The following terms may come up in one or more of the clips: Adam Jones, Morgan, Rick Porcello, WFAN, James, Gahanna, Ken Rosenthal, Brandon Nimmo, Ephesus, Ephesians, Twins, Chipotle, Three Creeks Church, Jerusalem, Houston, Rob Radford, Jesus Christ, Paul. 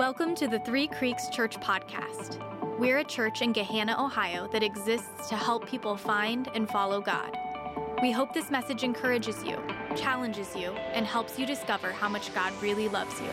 Welcome to the Three Creeks Church podcast. We're a church in Gahanna, Ohio that exists to help people find and follow God. We hope this message encourages you, challenges you, and helps you discover how much God really loves you.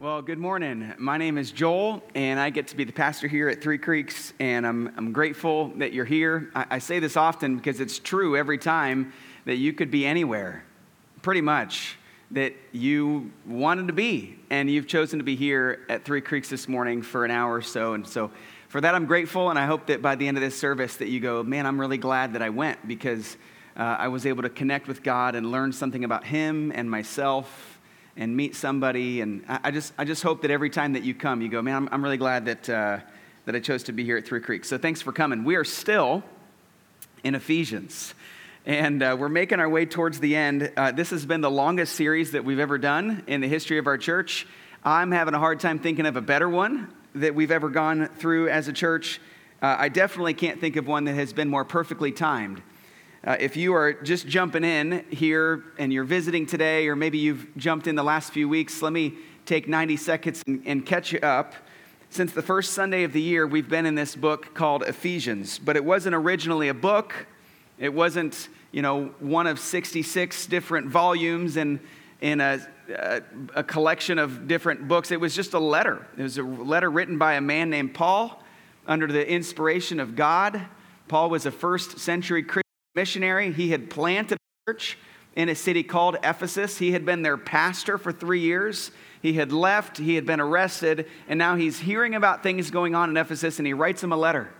Well, good morning. My name is Joel, and I get to be the pastor here at Three Creeks, and I'm grateful that you're here. I say this often because it's true every time that you could be anywhere, pretty much, that you wanted to be, and you've chosen to be here at Three Creeks this morning for an hour or so, and so for that I'm grateful, and I hope that by the end of this service that you go, man, I'm really glad that I went because I was able to connect with God and learn something about Him and myself and meet somebody, and I just hope that every time that you come, you go, man, I'm really glad that I chose to be here at Three Creeks. So thanks for coming. We are still in Ephesians, and we're making our way towards the end. This has been the longest series that we've ever done in the history of our church. I'm having a hard time thinking of a better one that we've ever gone through as a church. I definitely can't think of one that has been more perfectly timed. If you are just jumping in here and you're visiting today, or maybe you've jumped in the last few weeks, let me take 90 seconds and catch you up. Since the first Sunday of the year, we've been in this book called Ephesians, but it wasn't originally a book. It wasn't, one of 66 different volumes in a collection of different books. It was just a letter. It was a letter written by a man named Paul under the inspiration of God. Paul was a first-century Christian missionary. He had planted a church in a city called Ephesus. He had been their pastor for 3 years. He had left, he had been arrested, and now he's hearing about things going on in Ephesus, and he writes them a letter.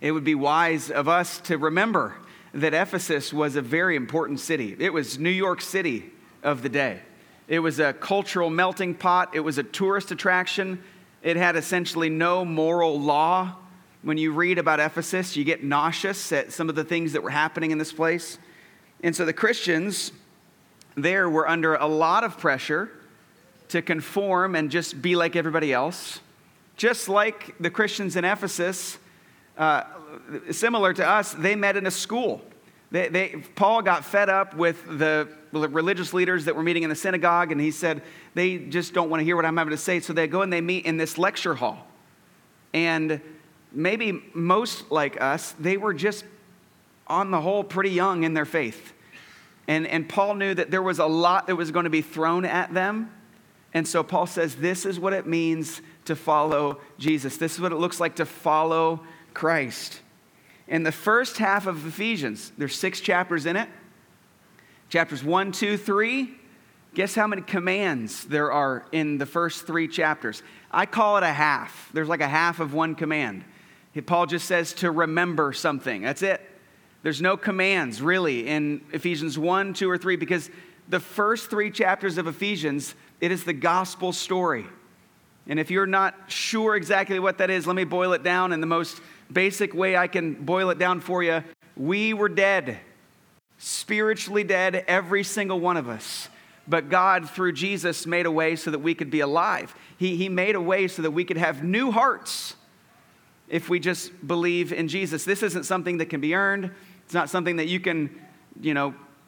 It would be wise of us to remember that Ephesus was a very important city. It was New York City of the day. It was a cultural melting pot. It was a tourist attraction. It had essentially no moral law. When you read about Ephesus, you get nauseous at some of the things that were happening in this place. And so the Christians there were under a lot of pressure to conform and just be like everybody else. Just like the Christians in Ephesus, similar to us, they met in a school. Paul got fed up with the religious leaders that were meeting in the synagogue, and he said, they just don't want to hear what I'm having to say. So they go and they meet in this lecture hall. And maybe most like us, they were just on the whole pretty young in their faith. And Paul knew that there was a lot that was going to be thrown at them. And so Paul says, this is what it means to follow Jesus. This is what it looks like to follow Christ. In the first half of Ephesians, there's 6 chapters in it. Chapters 1, 2, 3. Guess how many commands there are in the first 3 chapters? I call it a half. There's like a half of one command. Paul just says to remember something. That's it. There's no commands really in Ephesians 1, 2, or 3 because the first 3 chapters of Ephesians, it is the gospel story. And if you're not sure exactly what that is, let me boil it down in the most basic way I can boil it down for you. We were dead, spiritually dead, every single one of us. But God, through Jesus, made a way so that we could be alive. He made a way so that we could have new hearts. If we just believe in Jesus, this isn't something that can be earned. It's not something that you can,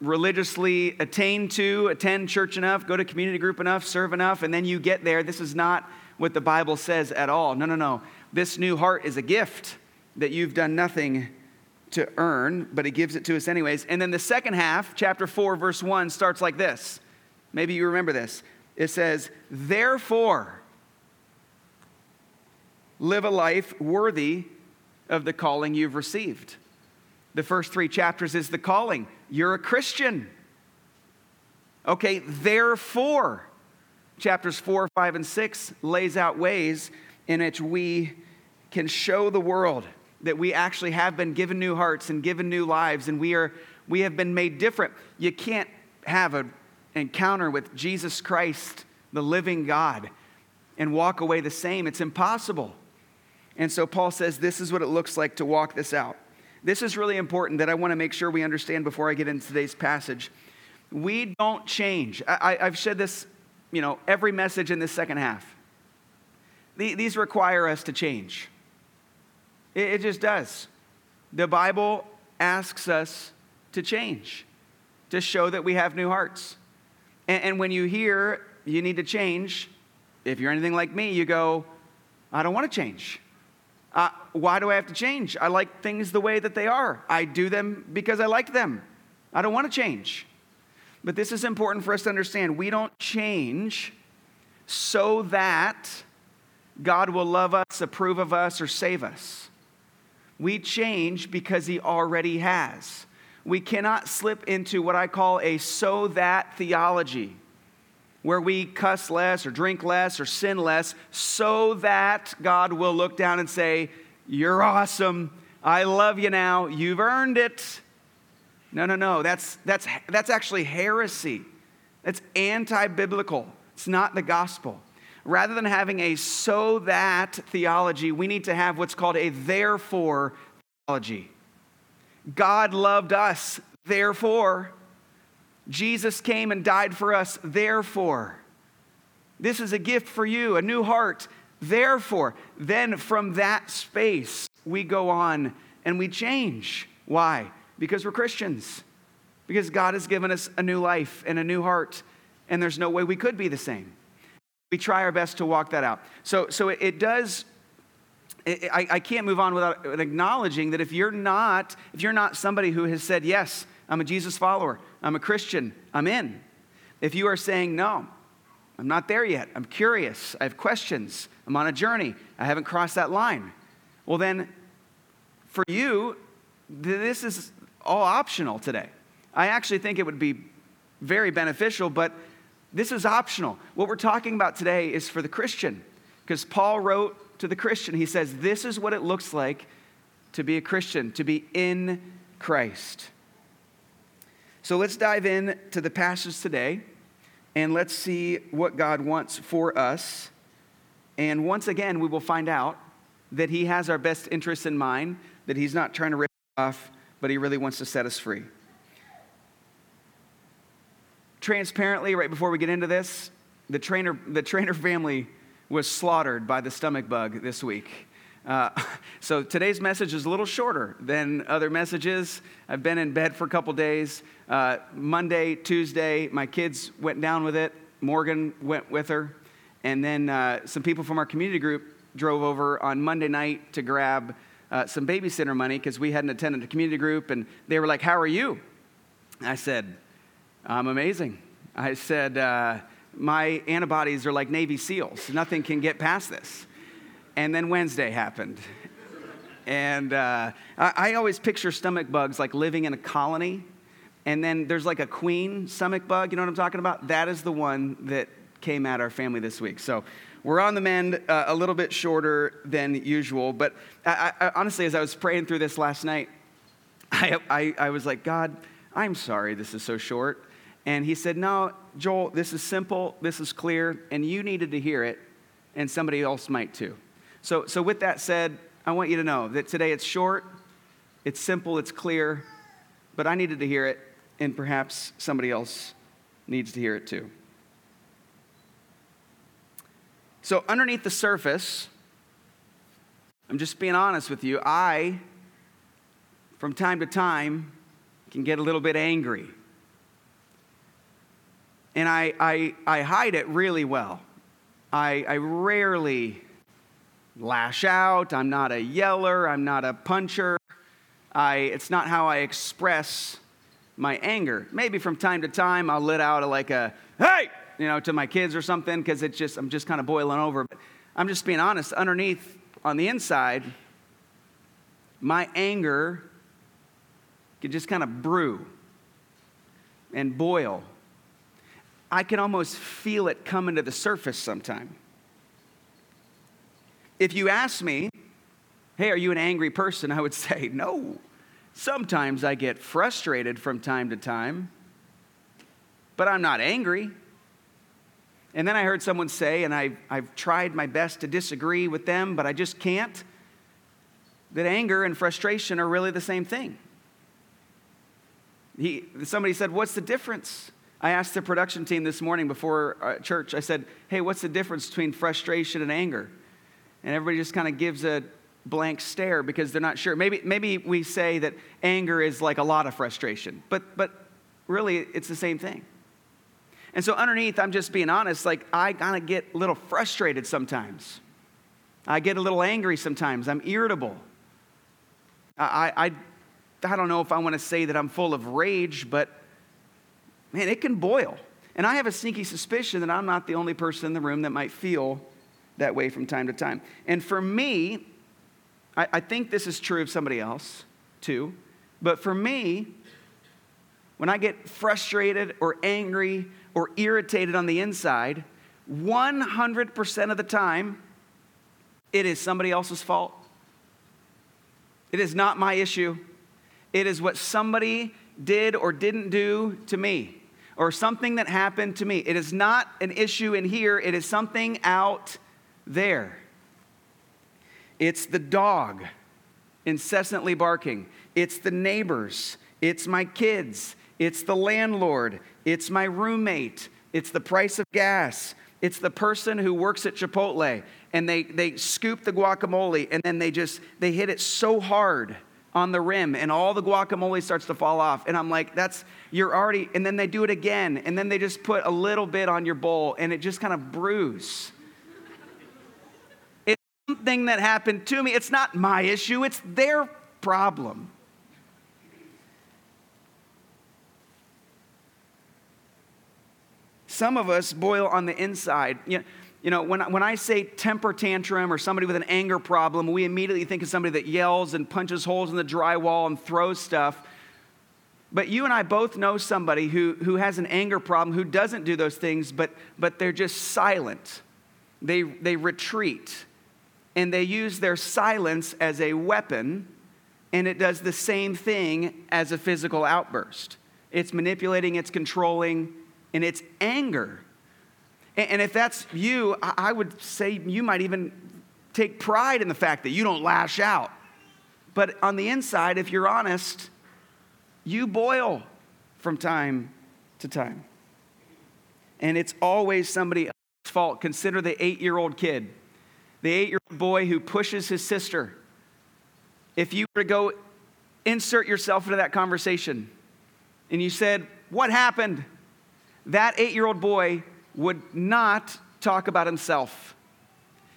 religiously attain to, attend church enough, go to community group enough, serve enough, and then you get there. This is not what the Bible says at all. No. This new heart is a gift that you've done nothing to earn, but He gives it to us anyways. And then the second half, chapter 4, verse 1, starts like this. Maybe you remember this. It says, therefore, live a life worthy of the calling you've received. The first 3 chapters is the calling. You're a Christian. Okay, therefore, chapters 4, 5, and 6 lays out ways in which we can show the world that we actually have been given new hearts and given new lives, and we have been made different. You can't have an encounter with Jesus Christ, the living God, and walk away the same. It's impossible. And so Paul says, this is what it looks like to walk this out. This is really important that I want to make sure we understand before I get into today's passage. We don't change. I've said this, every message in this second half. These require us to change. It just does. The Bible asks us to change, to show that we have new hearts. And when you hear you need to change, if you're anything like me, you go, I don't want to change. Why do I have to change? I like things the way that they are. I do them because I like them. I don't want to change. But this is important for us to understand. We don't change so that God will love us, approve of us, or save us. We change because he already has. We cannot slip into what I call a so that theology, where we cuss less or drink less or sin less so that God will look down and say, you're awesome. I love you now. You've earned it. No. That's actually heresy. That's anti-biblical. It's not the gospel. Rather than having a so that theology, we need to have what's called a therefore theology. God loved us, therefore. Jesus came and died for us, therefore. This is a gift for you, a new heart, therefore. Then from that space, we go on and we change. Why? Because we're Christians. Because God has given us a new life and a new heart, and there's no way we could be the same. We try our best to walk that out. I can't move on without acknowledging that if you're not somebody who has said, yes, I'm a Jesus follower, I'm a Christian, I'm in. If you are saying, no, I'm not there yet, I'm curious, I have questions, I'm on a journey, I haven't crossed that line. Well then, for you, this is all optional today. I actually think it would be very beneficial, but this is optional. What we're talking about today is for the Christian, because Paul wrote to the Christian. He says, this is what it looks like to be a Christian, to be in Christ. So let's dive in to the passage today, and let's see what God wants for us. And once again, we will find out that he has our best interests in mind, that he's not trying to rip us off, but he really wants to set us free. Transparently, right before we get into this, the trainer family was slaughtered by the stomach bug this week. So today's message is a little shorter than other messages. I've been in bed for a couple days. Monday, Tuesday, my kids went down with it. Morgan went with her. And then some people from our community group drove over on Monday night to grab some babysitter money because we hadn't attended a community group. And they were like, how are you? I said, I'm amazing. I said, my antibodies are like Navy SEALs. Nothing can get past this. And then Wednesday happened. And I always picture stomach bugs like living in a colony. And then there's like a queen stomach bug. You know what I'm talking about? That is the one that came at our family this week. So we're on the mend, a little bit shorter than usual. But I honestly, as I was praying through this last night, I was like, God, I'm sorry this is so short. And he said, no, Joel, this is simple. This is clear. And you needed to hear it. And somebody else might too. So with that said, I want you to know that today it's short, it's simple, it's clear, but I needed to hear it, and perhaps somebody else needs to hear it too. So underneath the surface, I'm just being honest with you, I, from time to time, can get a little bit angry. And I hide it really well. I rarely lash out. I'm not a yeller. I'm not a puncher. It's not how I express my anger. Maybe from time to time I'll let out like a, hey, to my kids or something, because I'm just kind of boiling over. But I'm just being honest. Underneath, on the inside, my anger could just kind of brew and boil. I can almost feel it coming to the surface sometime. If you ask me, hey, are you an angry person? I would say, no. Sometimes I get frustrated from time to time, but I'm not angry. And then I heard someone say, and I've tried my best to disagree with them, but I just can't, that anger and frustration are really the same thing. Somebody said, what's the difference? I asked the production team this morning before church, I said, hey, what's the difference between frustration and anger? And everybody just kind of gives a blank stare because they're not sure. Maybe we say that anger is like a lot of frustration, but really it's the same thing. And so underneath, I'm just being honest, like I kind of get a little frustrated sometimes. I get a little angry sometimes. I'm irritable. I don't know if I want to say that I'm full of rage, but man, it can boil. And I have a sneaky suspicion that I'm not the only person in the room that might feel that way from time to time. And for me, I think this is true of somebody else too, but for me, when I get frustrated or angry or irritated on the inside, 100% of the time, it is somebody else's fault. It is not my issue. It is what somebody did or didn't do to me, or something that happened to me. It is not an issue in here. It is something out there. It's the dog incessantly barking. It's the neighbors. It's my kids. It's the landlord. It's my roommate. It's the price of gas. It's the person who works at Chipotle, and they scoop the guacamole, and then they hit it so hard on the rim, and all the guacamole starts to fall off. And I'm like, and then they do it again, and then they just put a little bit on your bowl, and it just kind of brews. It's something that happened to me. It's not my issue. It's their problem. Some of us boil on the inside. You know, when I say temper tantrum or somebody with an anger problem, we immediately think of somebody that yells and punches holes in the drywall and throws stuff. But you and I both know somebody who has an anger problem, who doesn't do those things, but they're just silent. They retreat, and they use their silence as a weapon, and it does the same thing as a physical outburst. It's manipulating, it's controlling, and it's anger. And if that's you, I would say you might even take pride in the fact that you don't lash out. But on the inside, if you're honest, you boil from time to time. And it's always somebody else's fault. Consider the 8-year-old kid, the 8-year-old boy who pushes his sister. If you were to go insert yourself into that conversation and you said, "What happened?" that 8-year-old boy would not talk about himself.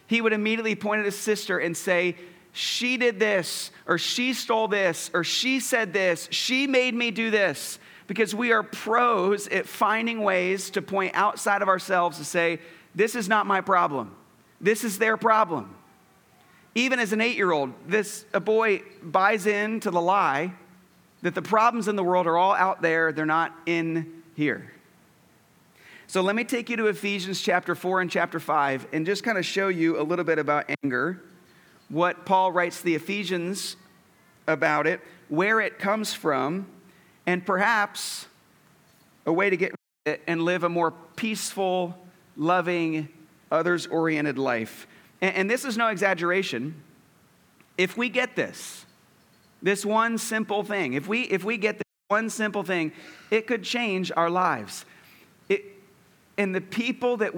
He would immediately point at his sister and say, "She did this, or she stole this, or she said this, she made me do this," because we are pros at finding ways to point outside of ourselves and say, "This is not my problem. This is their problem." Even as an 8-year-old, a boy buys into the lie that the problems in the world are all out there, they're not in here. So let me take you to Ephesians chapter 4 and chapter 5 and just kind of show you a little bit about anger, what Paul writes to the Ephesians about it, where it comes from, and perhaps a way to get rid of it and live a more peaceful, loving, others-oriented life. And this is no exaggeration. If we get this one simple thing, if we get this one simple thing, it could change our lives. And the people that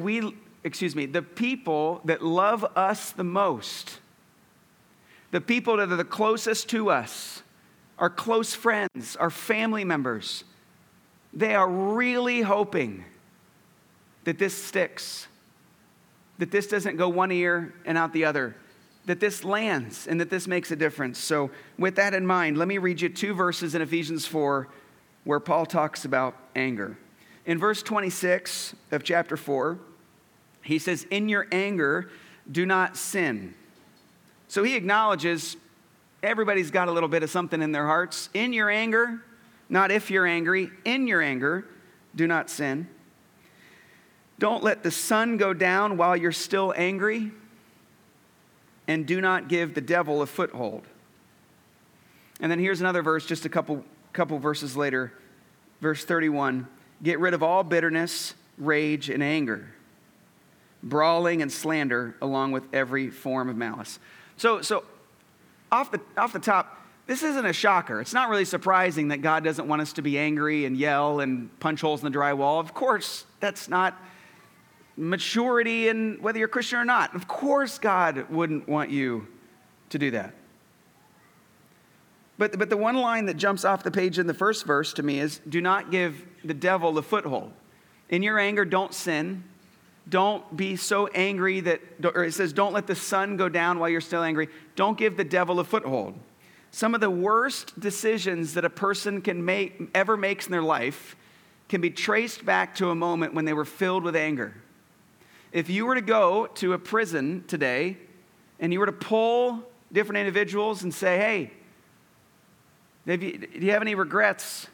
love us the most, the people that are the closest to us, our close friends, our family members, they are really hoping that this sticks, that this doesn't go one ear and out the other, that this lands and that this makes a difference. So with that in mind, let me read you 2 verses in Ephesians 4 where Paul talks about anger. In verse 26 of chapter 4, he says, "In your anger, do not sin." So he acknowledges everybody's got a little bit of something in their hearts. In your anger, not if you're angry, in your anger, do not sin. "Don't let the sun go down while you're still angry, and do not give the devil a foothold." And then here's another verse just a couple verses later, verse 31. "Get rid of all bitterness, rage, and anger, brawling and slander, along with every form of malice." So off the top, this isn't a shocker. It's not really surprising that God doesn't want us to be angry and yell and punch holes in the drywall. Of course, that's not maturity, and whether you're a Christian or not. Of course God wouldn't want you to do that. But the one line that jumps off the page in the first verse to me is, do not give the devil the foothold. In your anger, don't sin. Don't be so angry that, or it says, don't let the sun go down while you're still angry. Don't give the devil a foothold. Some of the worst decisions that a person can make, ever makes in their life, can be traced back to a moment when they were filled with anger. If you were to go to a prison today and you were to poll different individuals and say, hey, do you have any regrets?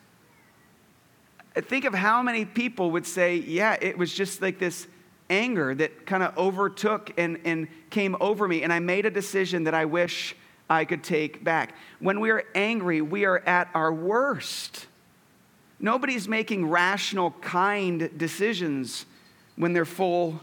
Think of how many people would say, yeah, it was just like this anger that kind of overtook and came over me, and I made a decision that I wish I could take back. When we are angry, we are at our worst. Nobody's making rational, kind decisions when they're full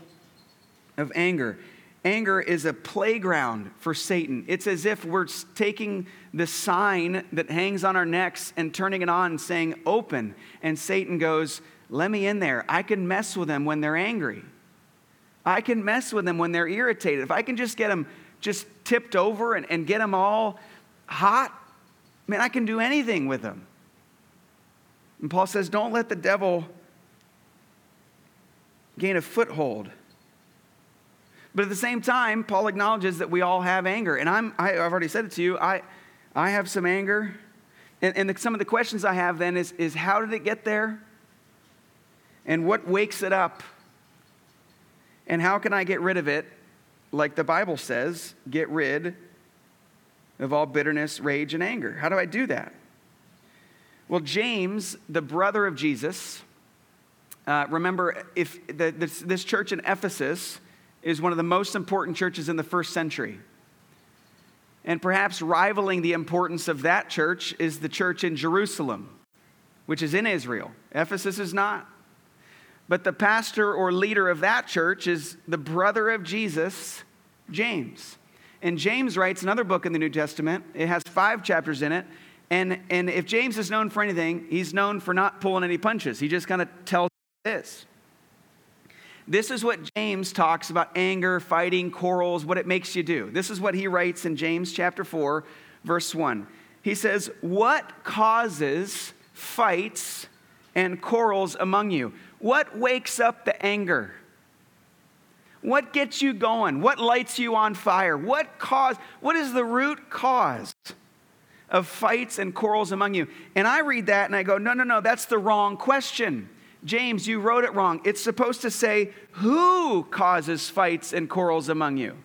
of anger. Anger is a playground for Satan. It's as if we're taking the sign that hangs on our necks and turning it on and saying, open. And Satan goes, let me in there. I can mess with them when they're angry. I can mess with them when they're irritated. If I can just get them just tipped over and get them all hot, man, I can do anything with them. And Paul says, don't let the devil gain a foothold. But at the same time, Paul acknowledges that we all have anger. And I've already said it to you, I have some anger. And some of the questions I have then is how did it get there? And what wakes it up? And how can I get rid of it? Like the Bible says, get rid of all bitterness, rage, and anger. How do I do that? Well, James, the brother of Jesus, remember if this church in Ephesus is one of the most important churches in the first century. And perhaps rivaling the importance of that church is the church in Jerusalem, which is in Israel. Ephesus is not. But the pastor or leader of that church is the brother of Jesus, James. And James writes another book in the New Testament. It has 5 chapters in it. And if James is known for anything, he's known for not pulling any punches. He just kind of tells this. This is what James talks about anger, fighting, quarrels, what it makes you do. This is what he writes in James chapter 4, verse 1. He says, what causes fights and quarrels among you? What wakes up the anger? What gets you going? What lights you on fire? What is the root cause of fights and quarrels among you? And I read that and I go, no, that's the wrong question. James, you wrote it wrong. It's supposed to say, who causes fights and quarrels among you?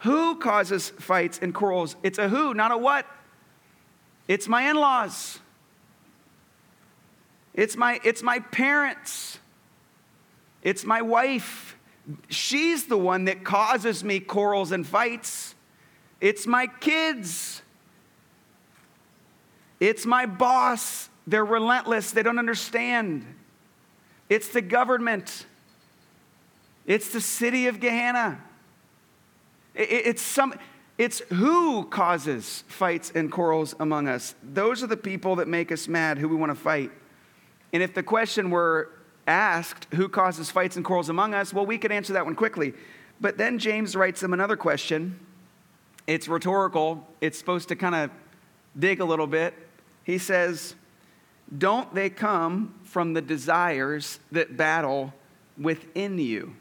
Who causes fights and quarrels? It's a who, not a what. It's my in-laws. It's my parents. It's my wife. She's the one that causes me quarrels and fights. It's my kids. It's my boss. They're relentless. They don't understand. It's the government. It's the city of Gahanna. It's who causes fights and quarrels among us. Those are the people that make us mad, who we want to fight. And if the question were asked, who causes fights and quarrels among us? Well, we could answer that one quickly. But then James writes them another question. It's rhetorical. It's supposed to kind of dig a little bit. He says, don't they come from the desires that battle within you?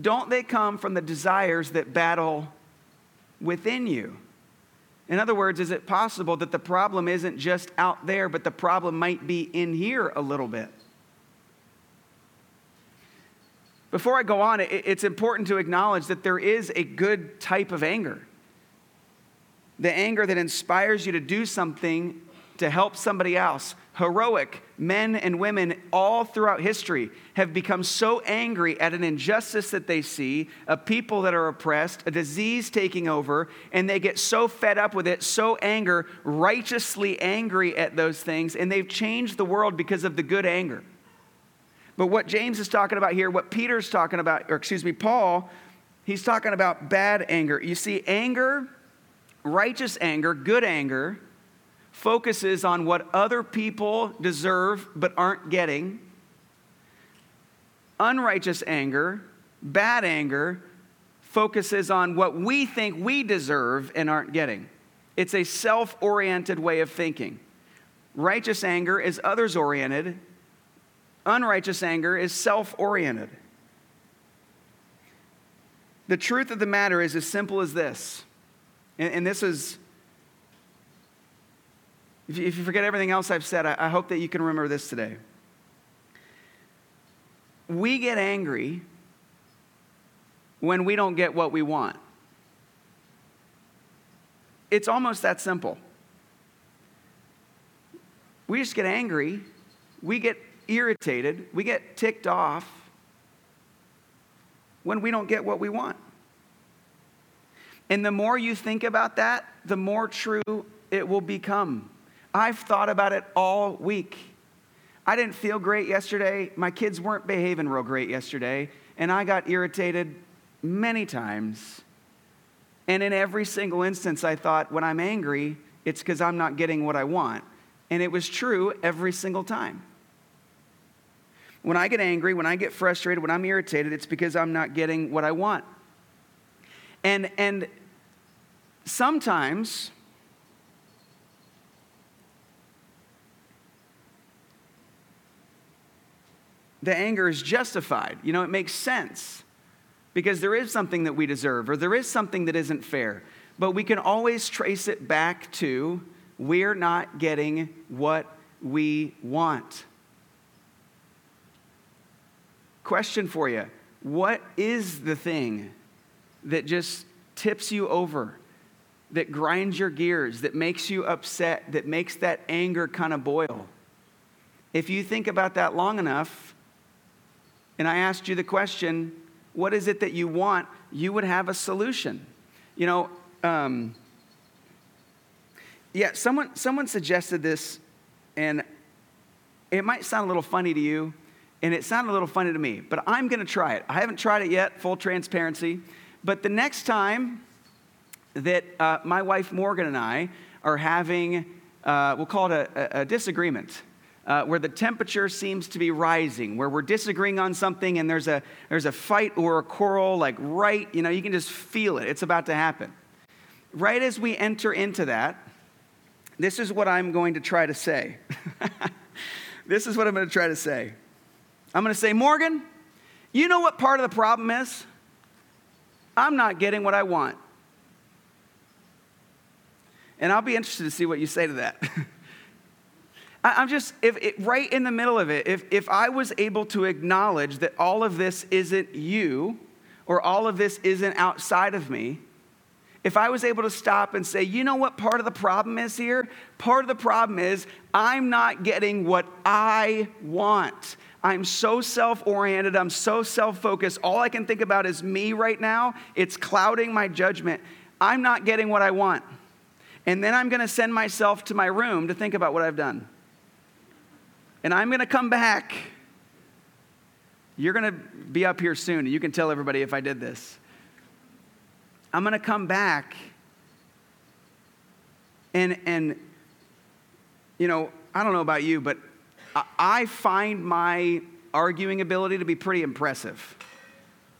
Don't they come from the desires that battle within you? In other words, is it possible that the problem isn't just out there, but the problem might be in here a little bit? Before I go on, it's important to acknowledge that there is a good type of anger. The anger that inspires you to do something to help somebody else. Heroic men and women all throughout history have become so angry at an injustice that they see, a people that are oppressed, a disease taking over, and they get so fed up with it, so righteously angry at those things, and they've changed the world because of the good anger. But what James is talking about here, what Peter's talking about, Paul, he's talking about bad anger. You see, anger, righteous anger, good anger, focuses on what other people deserve but aren't getting. Unrighteous anger, bad anger, focuses on what we think we deserve and aren't getting. It's a self-oriented way of thinking. Righteous anger is others-oriented. Unrighteous anger is self-oriented. The truth of the matter is as simple as this. And this is, if you forget everything else I've said, I hope that you can remember this today. We get angry when we don't get what we want. It's almost that simple. We just get angry. We get irritated. We get ticked off when we don't get what we want. And the more you think about that, the more true it will become. I've thought about it all week. I didn't feel great yesterday. My kids weren't behaving real great yesterday. And I got irritated many times. And in every single instance, I thought, when I'm angry, it's because I'm not getting what I want. And it was true every single time. When I get angry, when I get frustrated, when I'm irritated, it's because I'm not getting what I want. And sometimes the anger is justified. You know, it makes sense because there is something that we deserve or there is something that isn't fair. But we can always trace it back to we're not getting what we want. Question for you. What is the thing that just tips you over, that grinds your gears, that makes you upset, that makes that anger kind of boil? If you think about that long enough, and I asked you the question, what is it that you want? You would have a solution. You know, someone suggested this, and it might sound a little funny to you, and it sounded a little funny to me, but I'm going to try it. I haven't tried it yet, full transparency. But the next time that my wife Morgan and I are having, we'll call it a disagreement, where the temperature seems to be rising, where we're disagreeing on something and there's a fight or a quarrel, like right, you know, you can just feel it. It's about to happen. Right as we enter into that, this is what I'm going to try to say. This is what I'm going to try to say. I'm going to say, Morgan, you know what part of the problem is? I'm not getting what I want. And I'll be interested to see what you say to that. I'm just, right in the middle of it, if I was able to acknowledge that all of this isn't you or all of this isn't outside of me, if I was able to stop and say, you know what part of the problem is here? Part of the problem is I'm not getting what I want. I'm so self-oriented. I'm so self-focused. All I can think about is me right now. It's clouding my judgment. I'm not getting what I want. And then I'm going to send myself to my room to think about what I've done. And I'm going to come back. You're going to be up here soon. You can tell everybody if I did this. I'm going to come back and you know, I don't know about you, but I find my arguing ability to be pretty impressive.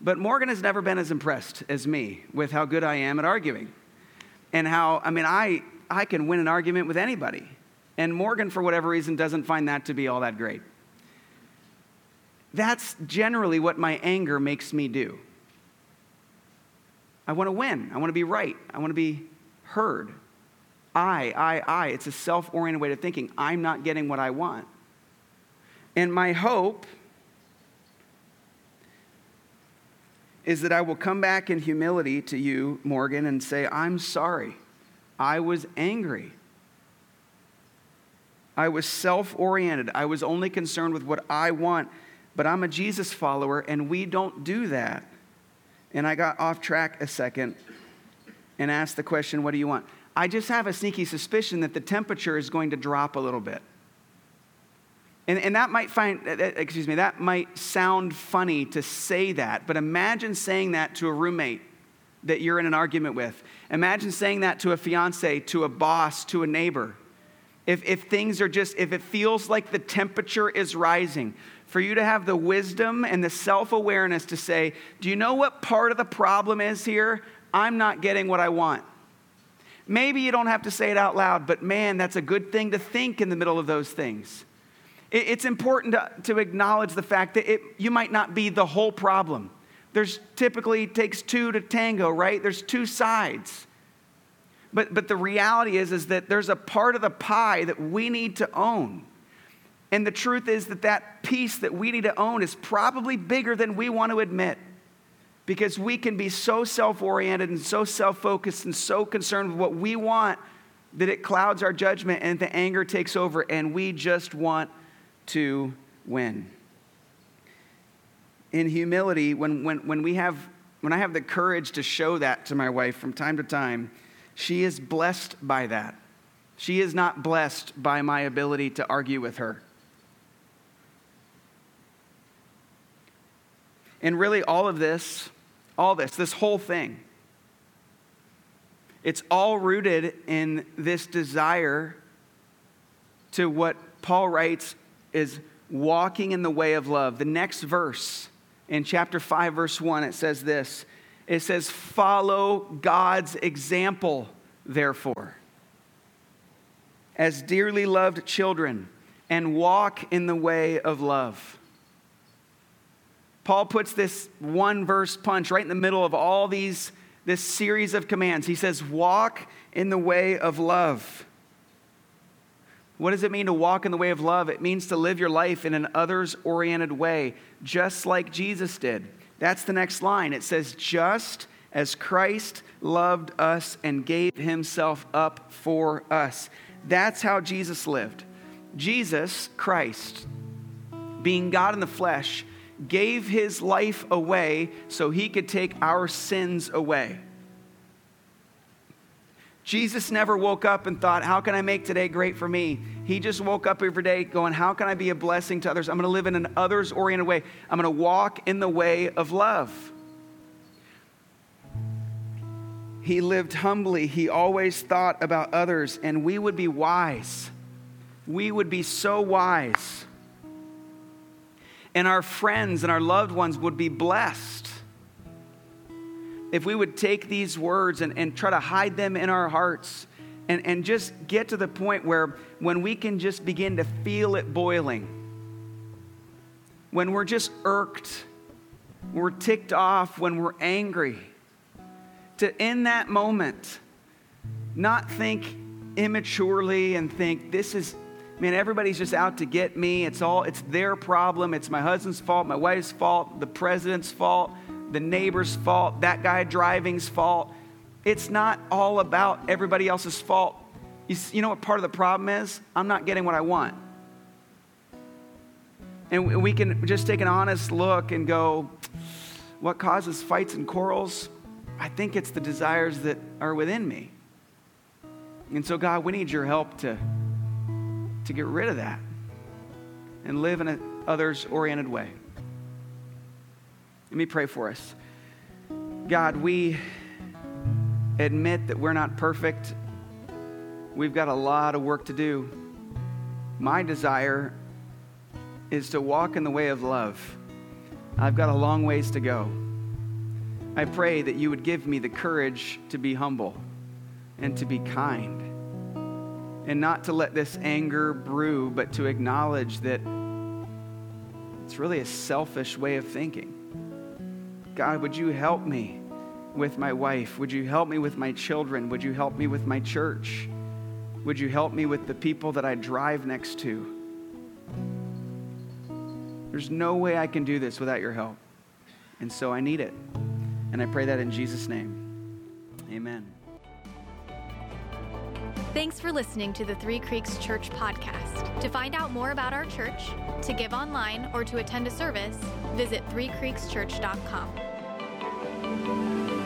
But Morgan has never been as impressed as me with how good I am at arguing. And how, I mean, I can win an argument with anybody. And Morgan, for whatever reason, doesn't find that to be all that great. That's generally what my anger makes me do. I want to win. I want to be right. I want to be heard. I. It's a self-oriented way of thinking. I'm not getting what I want. And my hope is that I will come back in humility to you, Morgan, and say, I'm sorry. I was angry. I was self-oriented. I was only concerned with what I want, but I'm a Jesus follower, and we don't do that. And I got off track a second and asked the question, what do you want? I just have a sneaky suspicion that the temperature is going to drop a little bit. And that might sound funny to say that, but imagine saying that to a roommate that you're in an argument with. Imagine saying that to a fiance, to a boss, to a neighbor. if it feels like the temperature is rising, for you to have the wisdom and the self-awareness to say, do you know what part of the problem is here? I'm not getting what I want. Maybe you don't have to say it out loud, but man, that's a good thing to think in the middle of those things. It's important to acknowledge the fact that you might not be the whole problem. There's typically, it takes two to tango, right? There's two sides. But the reality is that there's a part of the pie that we need to own. And the truth is that piece that we need to own is probably bigger than we want to admit. Because we can be so self-oriented and so self-focused and so concerned with what we want that it clouds our judgment and the anger takes over and we just want to win. In humility, when I have the courage to show that to my wife from time to time, she is blessed by that. She is not blessed by my ability to argue with her. And really this whole thing, it's all rooted in this desire to what Paul writes is walking in the way of love. The next verse in chapter 5, verse 1, it says this. It says, follow God's example, therefore, as dearly loved children, and walk in the way of love. Paul puts this one verse punch right in the middle of all this series of commands. He says, walk in the way of love. What does it mean to walk in the way of love? It means to live your life in an others-oriented way, just like Jesus did. That's the next line. It says, just as Christ loved us and gave himself up for us. That's how Jesus lived. Jesus Christ, being God in the flesh, gave his life away so he could take our sins away. Jesus never woke up and thought, how can I make today great for me? He just woke up every day going, how can I be a blessing to others? I'm going to live in an others-oriented way. I'm going to walk in the way of love. He lived humbly. He always thought about others, and we would be wise. We would be so wise. And our friends and our loved ones would be blessed if we would take these words and try to hide them in our hearts and just get to the point where when we can just begin to feel it boiling, when we're just irked, we're ticked off, when we're angry, to in that moment, not think immaturely and think, everybody's just out to get me. It's their problem. It's my husband's fault, my wife's fault, the president's fault, the neighbor's fault, that guy driving's fault. It's not all about everybody else's fault. You know what part of the problem is? I'm not getting what I want. And we can just take an honest look and go, what causes fights and quarrels? I think it's the desires that are within me. And so, God, we need your help to get rid of that and live in an others-oriented way. Let me pray for us. God, we admit that we're not perfect. We've got a lot of work to do. My desire is to walk in the way of love. I've got a long ways to go. I pray that you would give me the courage to be humble and to be kind and not to let this anger brew, but to acknowledge that it's really a selfish way of thinking. God, would you help me with my wife? Would you help me with my children? Would you help me with my church? Would you help me with the people that I drive next to? There's no way I can do this without your help. And so I need it. And I pray that in Jesus' name. Amen. Thanks for listening to the Three Creeks Church podcast. To find out more about our church, to give online, or to attend a service, visit threecreekschurch.com.